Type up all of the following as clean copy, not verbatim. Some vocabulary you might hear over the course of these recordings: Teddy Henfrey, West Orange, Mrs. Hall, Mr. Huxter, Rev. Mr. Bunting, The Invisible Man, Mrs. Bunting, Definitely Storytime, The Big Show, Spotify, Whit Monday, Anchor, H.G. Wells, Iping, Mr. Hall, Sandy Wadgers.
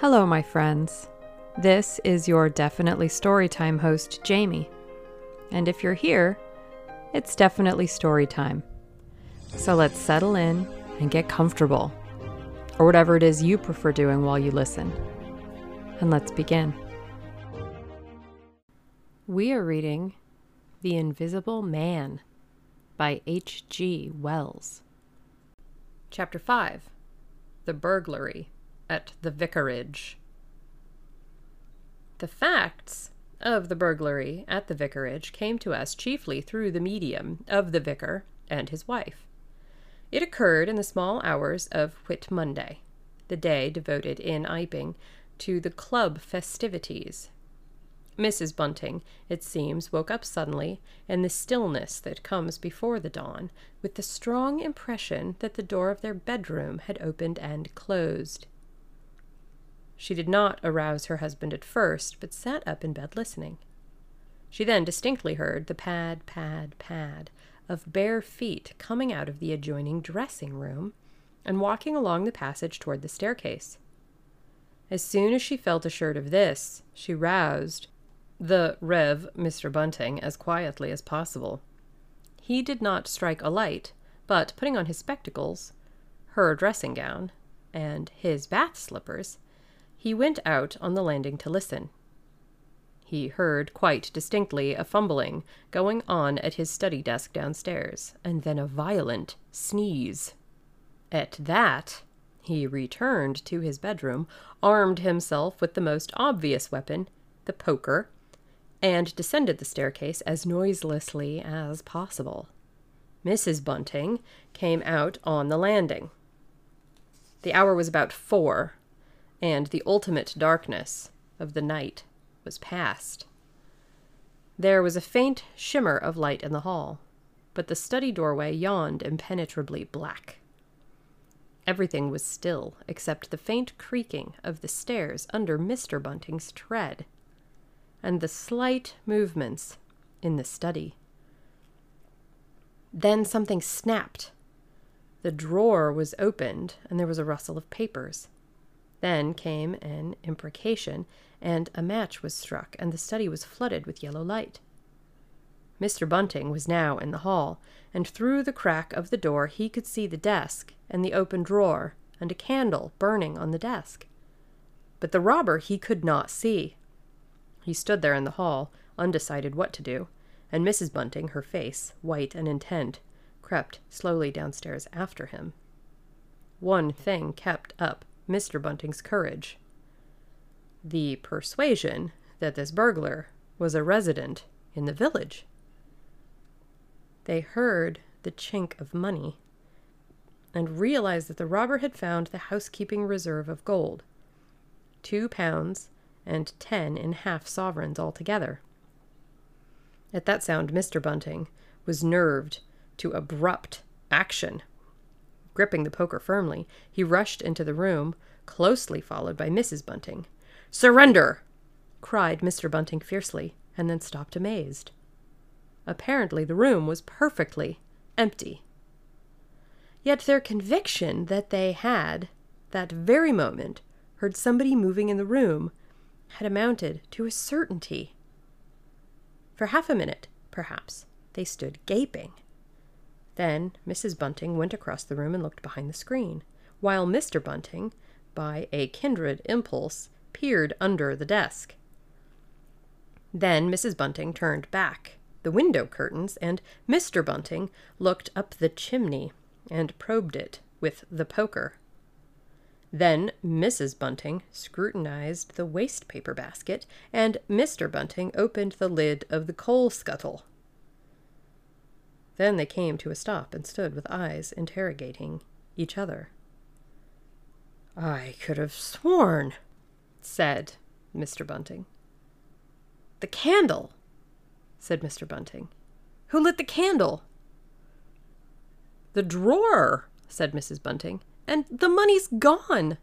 Hello, my friends. This is your Definitely Storytime host, Jamie. And if you're here, it's definitely storytime. So let's settle in and get comfortable, or whatever it is you prefer doing while you listen. And let's begin. We are reading The Invisible Man by H.G. Wells. Chapter 5, The Burglary at the Vicarage. The facts of the burglary at the vicarage came to us chiefly through the medium of the vicar and his wife. It occurred in the small hours of Whit Monday, the day devoted in Iping to the club festivities. Mrs. Bunting, it seems, woke up suddenly in the stillness that comes before the dawn, with the strong impression that the door of their bedroom had opened and closed. She did not arouse her husband at first, but sat up in bed listening. She then distinctly heard the pad, pad, pad of bare feet coming out of the adjoining dressing room and walking along the passage toward the staircase. As soon as she felt assured of this, she roused the Rev. Mr. Bunting as quietly as possible. He did not strike a light, but putting on his spectacles, her dressing gown, and his bath slippers, he went out on the landing to listen. He heard quite distinctly a fumbling going on at his study desk downstairs, and then a violent sneeze. At that, he returned to his bedroom, armed himself with the most obvious weapon, the poker, and descended the staircase as noiselessly as possible. Mrs. Bunting came out on the landing. The hour was about 4, and the ultimate darkness of the night was past. There was a faint shimmer of light in the hall, but the study doorway yawned impenetrably black. Everything was still except the faint creaking of the stairs under Mr. Bunting's tread, and the slight movements in the study. Then something snapped. The drawer was opened, and there was a rustle of papers. Then came an imprecation, and a match was struck, and the study was flooded with yellow light. Mr. Bunting was now in the hall, and through the crack of the door he could see the desk and the open drawer and a candle burning on the desk. But the robber he could not see. He stood there in the hall, undecided what to do, and Mrs. Bunting, her face white and intent, crept slowly downstairs after him. One thing kept up Mr. Bunting's courage: the persuasion that this burglar was a resident in the village. They heard the chink of money, and realized that the robber had found the housekeeping reserve of gold, £2 and 10 in half sovereigns altogether. At that sound, Mr. Bunting was nerved to abrupt action. Gripping the poker firmly, he rushed into the room, closely followed by Mrs. Bunting. "Surrender!" cried Mr. Bunting fiercely, and then stopped amazed. Apparently the room was perfectly empty. Yet their conviction that they had, that very moment, heard somebody moving in the room had amounted to a certainty. For half a minute, perhaps, they stood gaping. Then Mrs. Bunting went across the room and looked behind the screen, while Mr. Bunting, by a kindred impulse, peered under the desk. Then Mrs. Bunting turned back the window curtains, and Mr. Bunting looked up the chimney and probed it with the poker. Then Mrs. Bunting scrutinized the wastepaper basket, and Mr. Bunting opened the lid of the coal scuttle. Then they came to a stop and stood with eyes interrogating each other. "I could have sworn," said Mr. Bunting. "The candle," said Mr. Bunting. "Who lit the candle?" "The drawer," said Mrs. Bunting, "and the money's gone."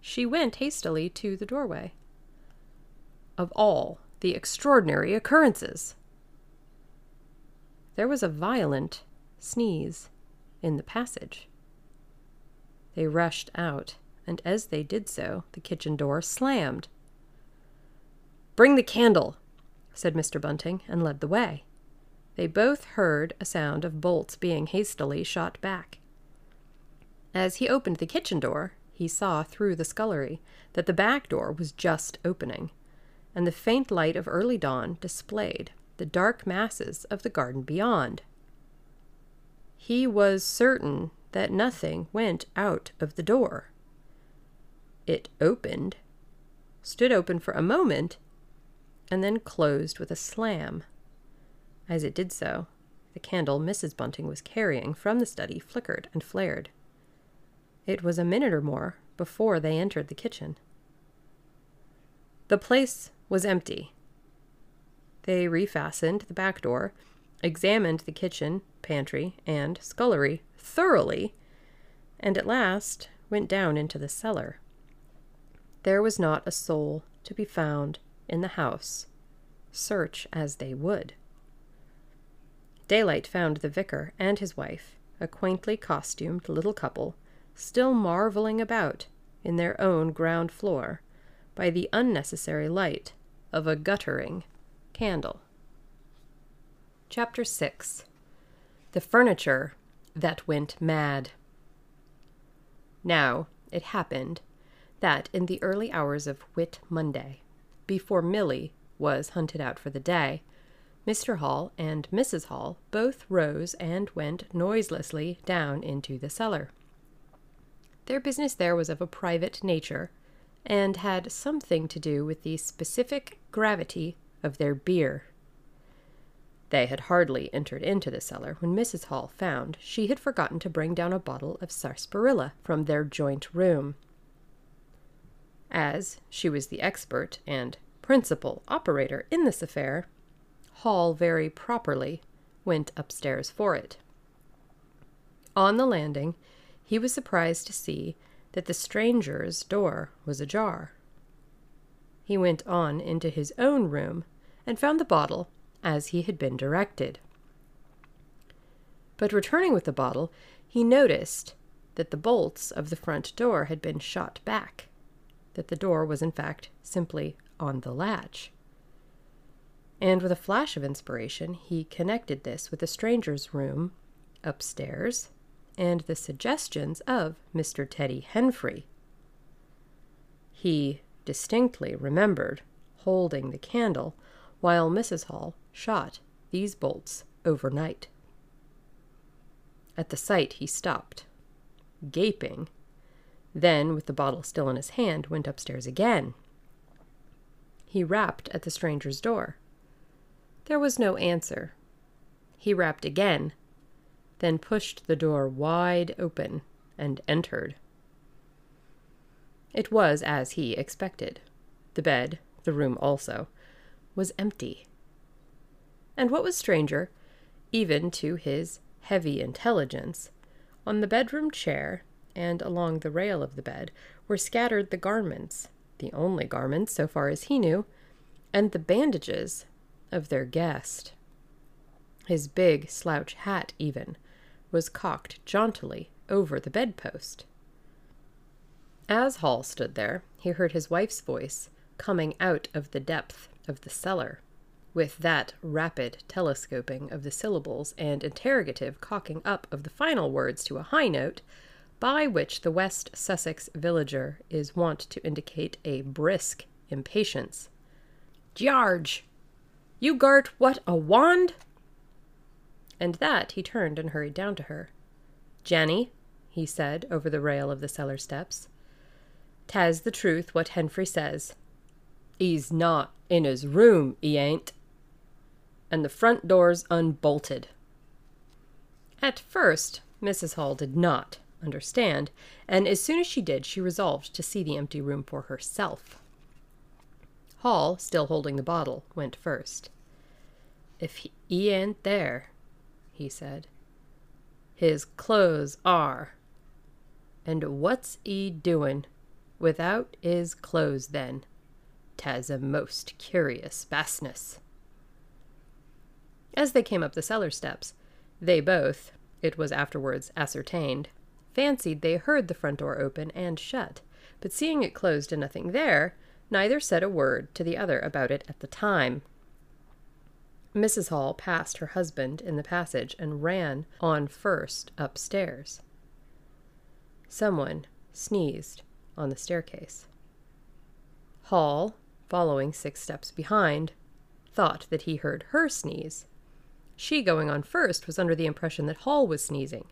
She went hastily to the doorway. Of all the extraordinary occurrences! There was a violent sneeze in the passage. They rushed out and as they did so, the kitchen door slammed. "Bring the candle," said Mr. Bunting, and led the way. They both heard a sound of bolts being hastily shot back. As he opened the kitchen door, he saw through the scullery that the back door was just opening, and the faint light of early dawn displayed the dark masses of the garden beyond. He was certain that nothing went out of the door. It opened, stood open for a moment, and then closed with a slam. As it did so, the candle Mrs. Bunting was carrying from the study flickered and flared. It was a minute or more before they entered the kitchen. The place was empty. They refastened the back door, examined the kitchen, pantry, and scullery thoroughly, and at last went down into the cellar. There was not a soul to be found in the house, search as they would. Daylight found the vicar and his wife, a quaintly costumed little couple, still marveling about in their own ground floor by the unnecessary light of a guttering candle. Chapter 6. The Furniture That Went Mad. Now, it happened that in the early hours of Whit Monday, before Milly was hunted out for the day, Mr. Hall and Mrs. Hall both rose and went noiselessly down into the cellar. Their business there was of a private nature, and had something to do with the specific gravity of their beer. They had hardly entered into the cellar when Mrs. Hall found she had forgotten to bring down a bottle of sarsaparilla from their joint room. As she was the expert and principal operator in this affair, Hall very properly went upstairs for it. On the landing, he was surprised to see that the stranger's door was ajar. He went on into his own room and found the bottle as he had been directed. But returning with the bottle, he noticed that the bolts of the front door had been shot back, that the door was in fact simply on the latch. And with a flash of inspiration, he connected this with the stranger's room upstairs and the suggestions of Mr. Teddy Henfrey. He distinctly remembered holding the candle while Mrs. Hall shot these bolts overnight. At the sight, he stopped, gaping, then, with the bottle still in his hand, went upstairs again. He rapped at the stranger's door. There was no answer. He rapped again, then pushed the door wide open and entered. It was as he expected. The bed, the room also, was empty. And what was stranger, even to his heavy intelligence, on the bedroom chair and along the rail of the bed were scattered the garments, the only garments, so far as he knew, and the bandages of their guest. His big slouch hat, even, was cocked jauntily over the bedpost. As Hall stood there, he heard his wife's voice coming out of the depth of the cellar, with that rapid telescoping of the syllables and interrogative cocking up of the final words to a high note, by which the West Sussex villager is wont to indicate a brisk impatience. "Gearge! You gart what a wand?" And that he turned and hurried down to her. "Jenny," he said over the rail of the cellar steps, "'tas the truth what Henfrey says. 'E's not in his room, 'e ain't. And the front door's unbolted." At first, Mrs. Hall did not understand, and as soon as she did, she resolved to see the empty room for herself. Hall, still holding the bottle, went first. "If he ain't there," he said, "his clothes are. And what's he doin' without his clothes, then? 'Tas a most curious business." As they came up the cellar steps, they both, it was afterwards ascertained, fancied they heard the front door open and shut, but seeing it closed and nothing there, neither said a word to the other about it at the time. Mrs. Hall passed her husband in the passage and ran on first upstairs. Someone sneezed on the staircase. Hall, following 6 steps behind, thought that he heard her sneeze. She, going on first, was under the impression that Hall was sneezing.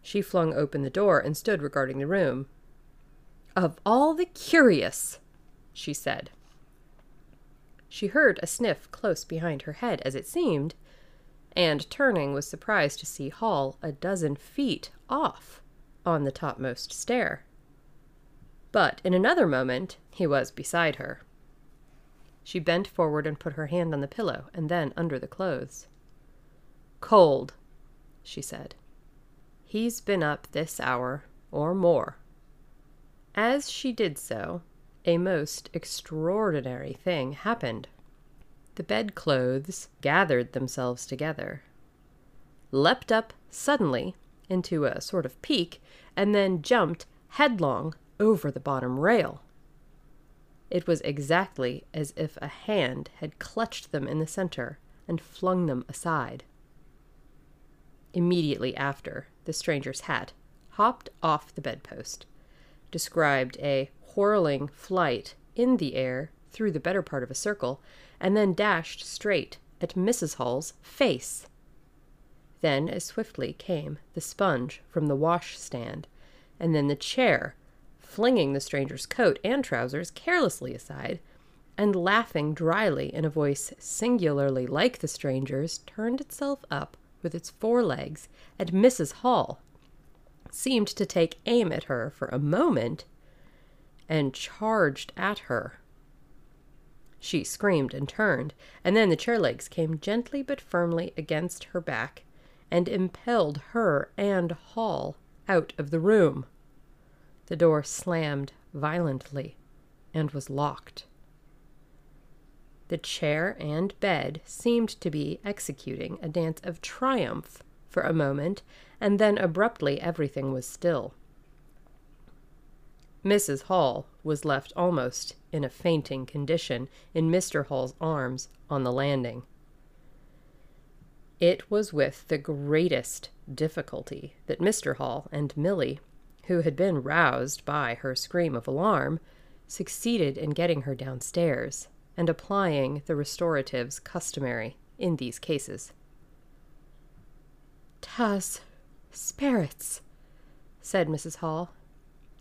She flung open the door and stood regarding the room. "Of all the curious," she said. She heard a sniff close behind her head, as it seemed, and, turning, was surprised to see Hall 12 feet off on the topmost stair. But in another moment he was beside her. She bent forward and put her hand on the pillow and then under the clothes. "Cold," she said. "He's been up this hour or more." As she did so, a most extraordinary thing happened. The bedclothes gathered themselves together, leapt up suddenly into a sort of peak, and then jumped headlong over the bottom rail. It was exactly as if a hand had clutched them in the center and flung them aside. Immediately after, the stranger's hat hopped off the bedpost, described a whirling flight in the air through the better part of a circle, and then dashed straight at Mrs. Hall's face. Then, as swiftly, came the sponge from the washstand, and then the chair, flinging the stranger's coat and trousers carelessly aside, and laughing dryly in a voice singularly like the stranger's, turned itself up with its 4 legs at Mrs. Hall, seemed to take aim at her for a moment, and charged at her. She screamed and turned, and then the chair legs came gently but firmly against her back and impelled her and Hall out of the room. The door slammed violently and was locked. The chair and bed seemed to be executing a dance of triumph for a moment, and then abruptly everything was still. Mrs. Hall was left almost in a fainting condition in Mr. Hall's arms on the landing. It was with the greatest difficulty that Mr. Hall and Milly, who had been roused by her scream of alarm, succeeded in getting her downstairs and applying the restoratives customary in these cases. "'Ta's sperrits," said Mrs. Hall.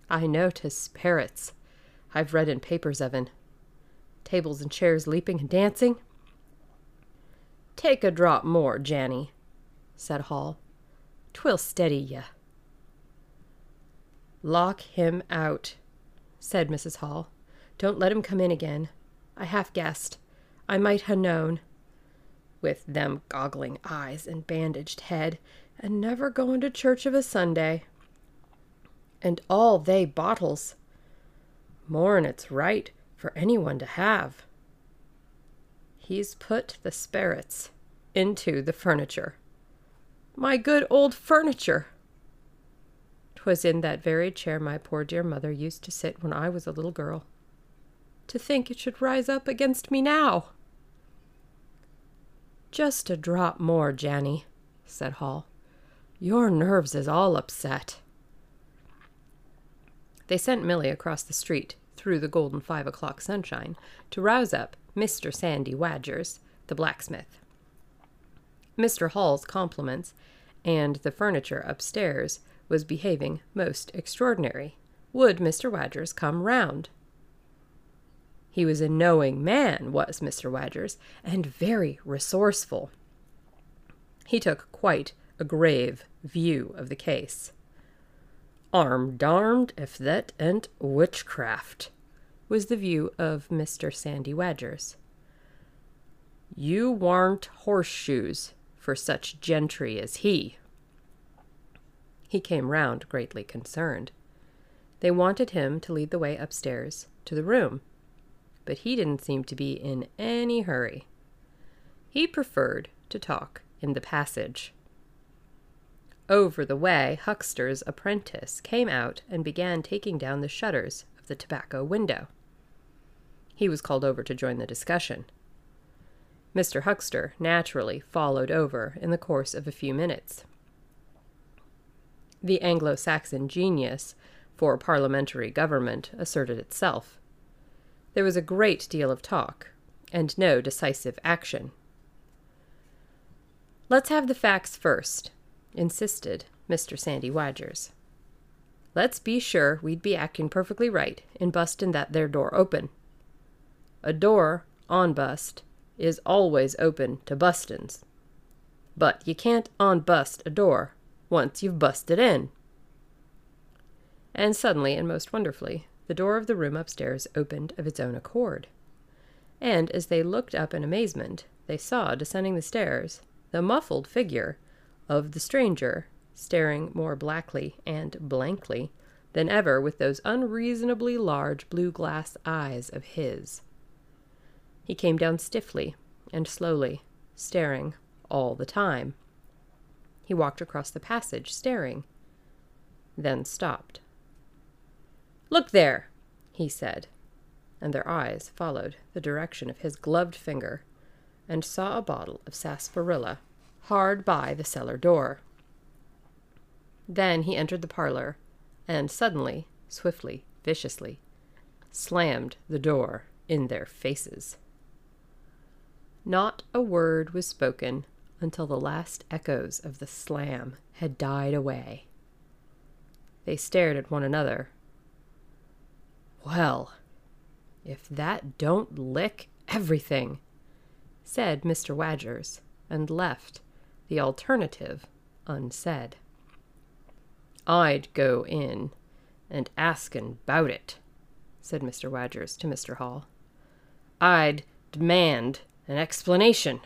"I know 'tis sperrits. I've read in papers of 'n. Tables and chairs leaping and dancing." "Take a drop more, Janny," said Hall. "'Twill steady ye." "Lock him out," said Mrs. Hall. "Don't let him come in again. I half-guessed. I might ha' known. With them goggling eyes and bandaged head, and never going to church of a Sunday. And all they bottles. More'n it's right for anyone to have. He's put the sperrits into the furniture. My good old furniture! 'Twas in that very chair my poor dear mother used to sit when I was a little girl. To think it should rise up against me now!" "Just a drop more, Janny," said Hall. "Your nerves is all upset." They sent Milly across the street, through the golden 5 o'clock sunshine, to rouse up Mr. Sandy Wadgers, the blacksmith. Mr. Hall's compliments, and the furniture upstairs, was behaving most extraordinary. Would Mr. Wadgers come round? He was a knowing man, was Mr. Wadgers, and very resourceful. He took quite a grave view of the case. "Arm darmed if that ain't witchcraft," was the view of Mr. Sandy Wadgers. "You warn't horseshoes for such gentry as he." He came round greatly concerned. They wanted him to lead the way upstairs to the room, but he didn't seem to be in any hurry. He preferred to talk in the passage. Over the way, Huxter's apprentice came out and began taking down the shutters of the tobacco window. He was called over to join the discussion. Mr. Huxter naturally followed over in the course of a few minutes. The Anglo-Saxon genius for parliamentary government asserted itself. There was a great deal of talk, and no decisive action. "Let's have the facts first," insisted Mr. Sandy Wadgers. "Let's be sure we'd be acting perfectly right in bustin' that there door open. A door on bust is always open to bustins, but you can't on bust a door once you've busted in." And suddenly, and most wonderfully, the door of the room upstairs opened of its own accord. And as they looked up in amazement, they saw, descending the stairs, the muffled figure of the stranger, staring more blackly and blankly than ever with those unreasonably large blue-glass eyes of his. He came down stiffly and slowly, staring all the time. He walked across the passage, staring, then stopped. "Look there," he said, and their eyes followed the direction of his gloved finger and saw a bottle of sarsaparilla hard by the cellar door. Then he entered the parlor and suddenly, swiftly, viciously, slammed the door in their faces. Not a word was spoken until the last echoes of the slam had died away. They stared at one another. "Well, if that don't lick everything," said Mr. Wadgers, and left the alternative unsaid. "I'd go in and askin' about it," said Mr. Wadgers to Mr. Hall. "I'd demand an explanation."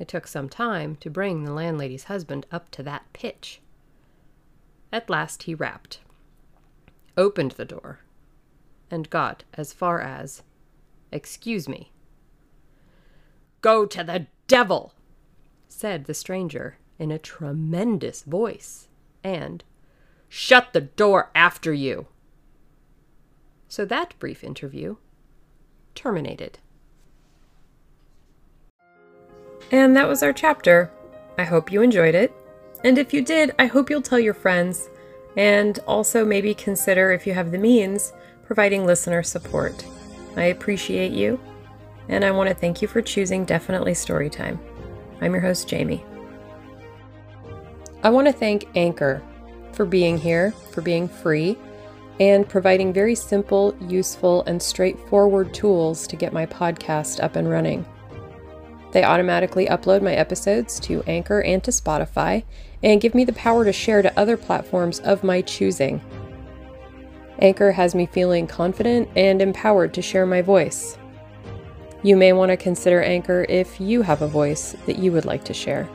It took some time to bring the landlady's husband up to that pitch. At last he rapped, opened the door, and got as far as, "Excuse me." "Go to the devil," said the stranger in a tremendous voice, and, "Shut the door after you." So that brief interview terminated. And that was our chapter. I hope you enjoyed it. And if you did, I hope you'll tell your friends, and also maybe consider, if you have the means, providing listener support. I appreciate you, and I want to thank you for choosing Definitely Storytime. I'm your host, Jamie. I want to thank Anchor for being here, for being free, and providing very simple, useful, and straightforward tools to get my podcast up and running. They automatically upload my episodes to Anchor and to Spotify, and give me the power to share to other platforms of my choosing. Anchor has me feeling confident and empowered to share my voice. You may want to consider Anchor if you have a voice that you would like to share.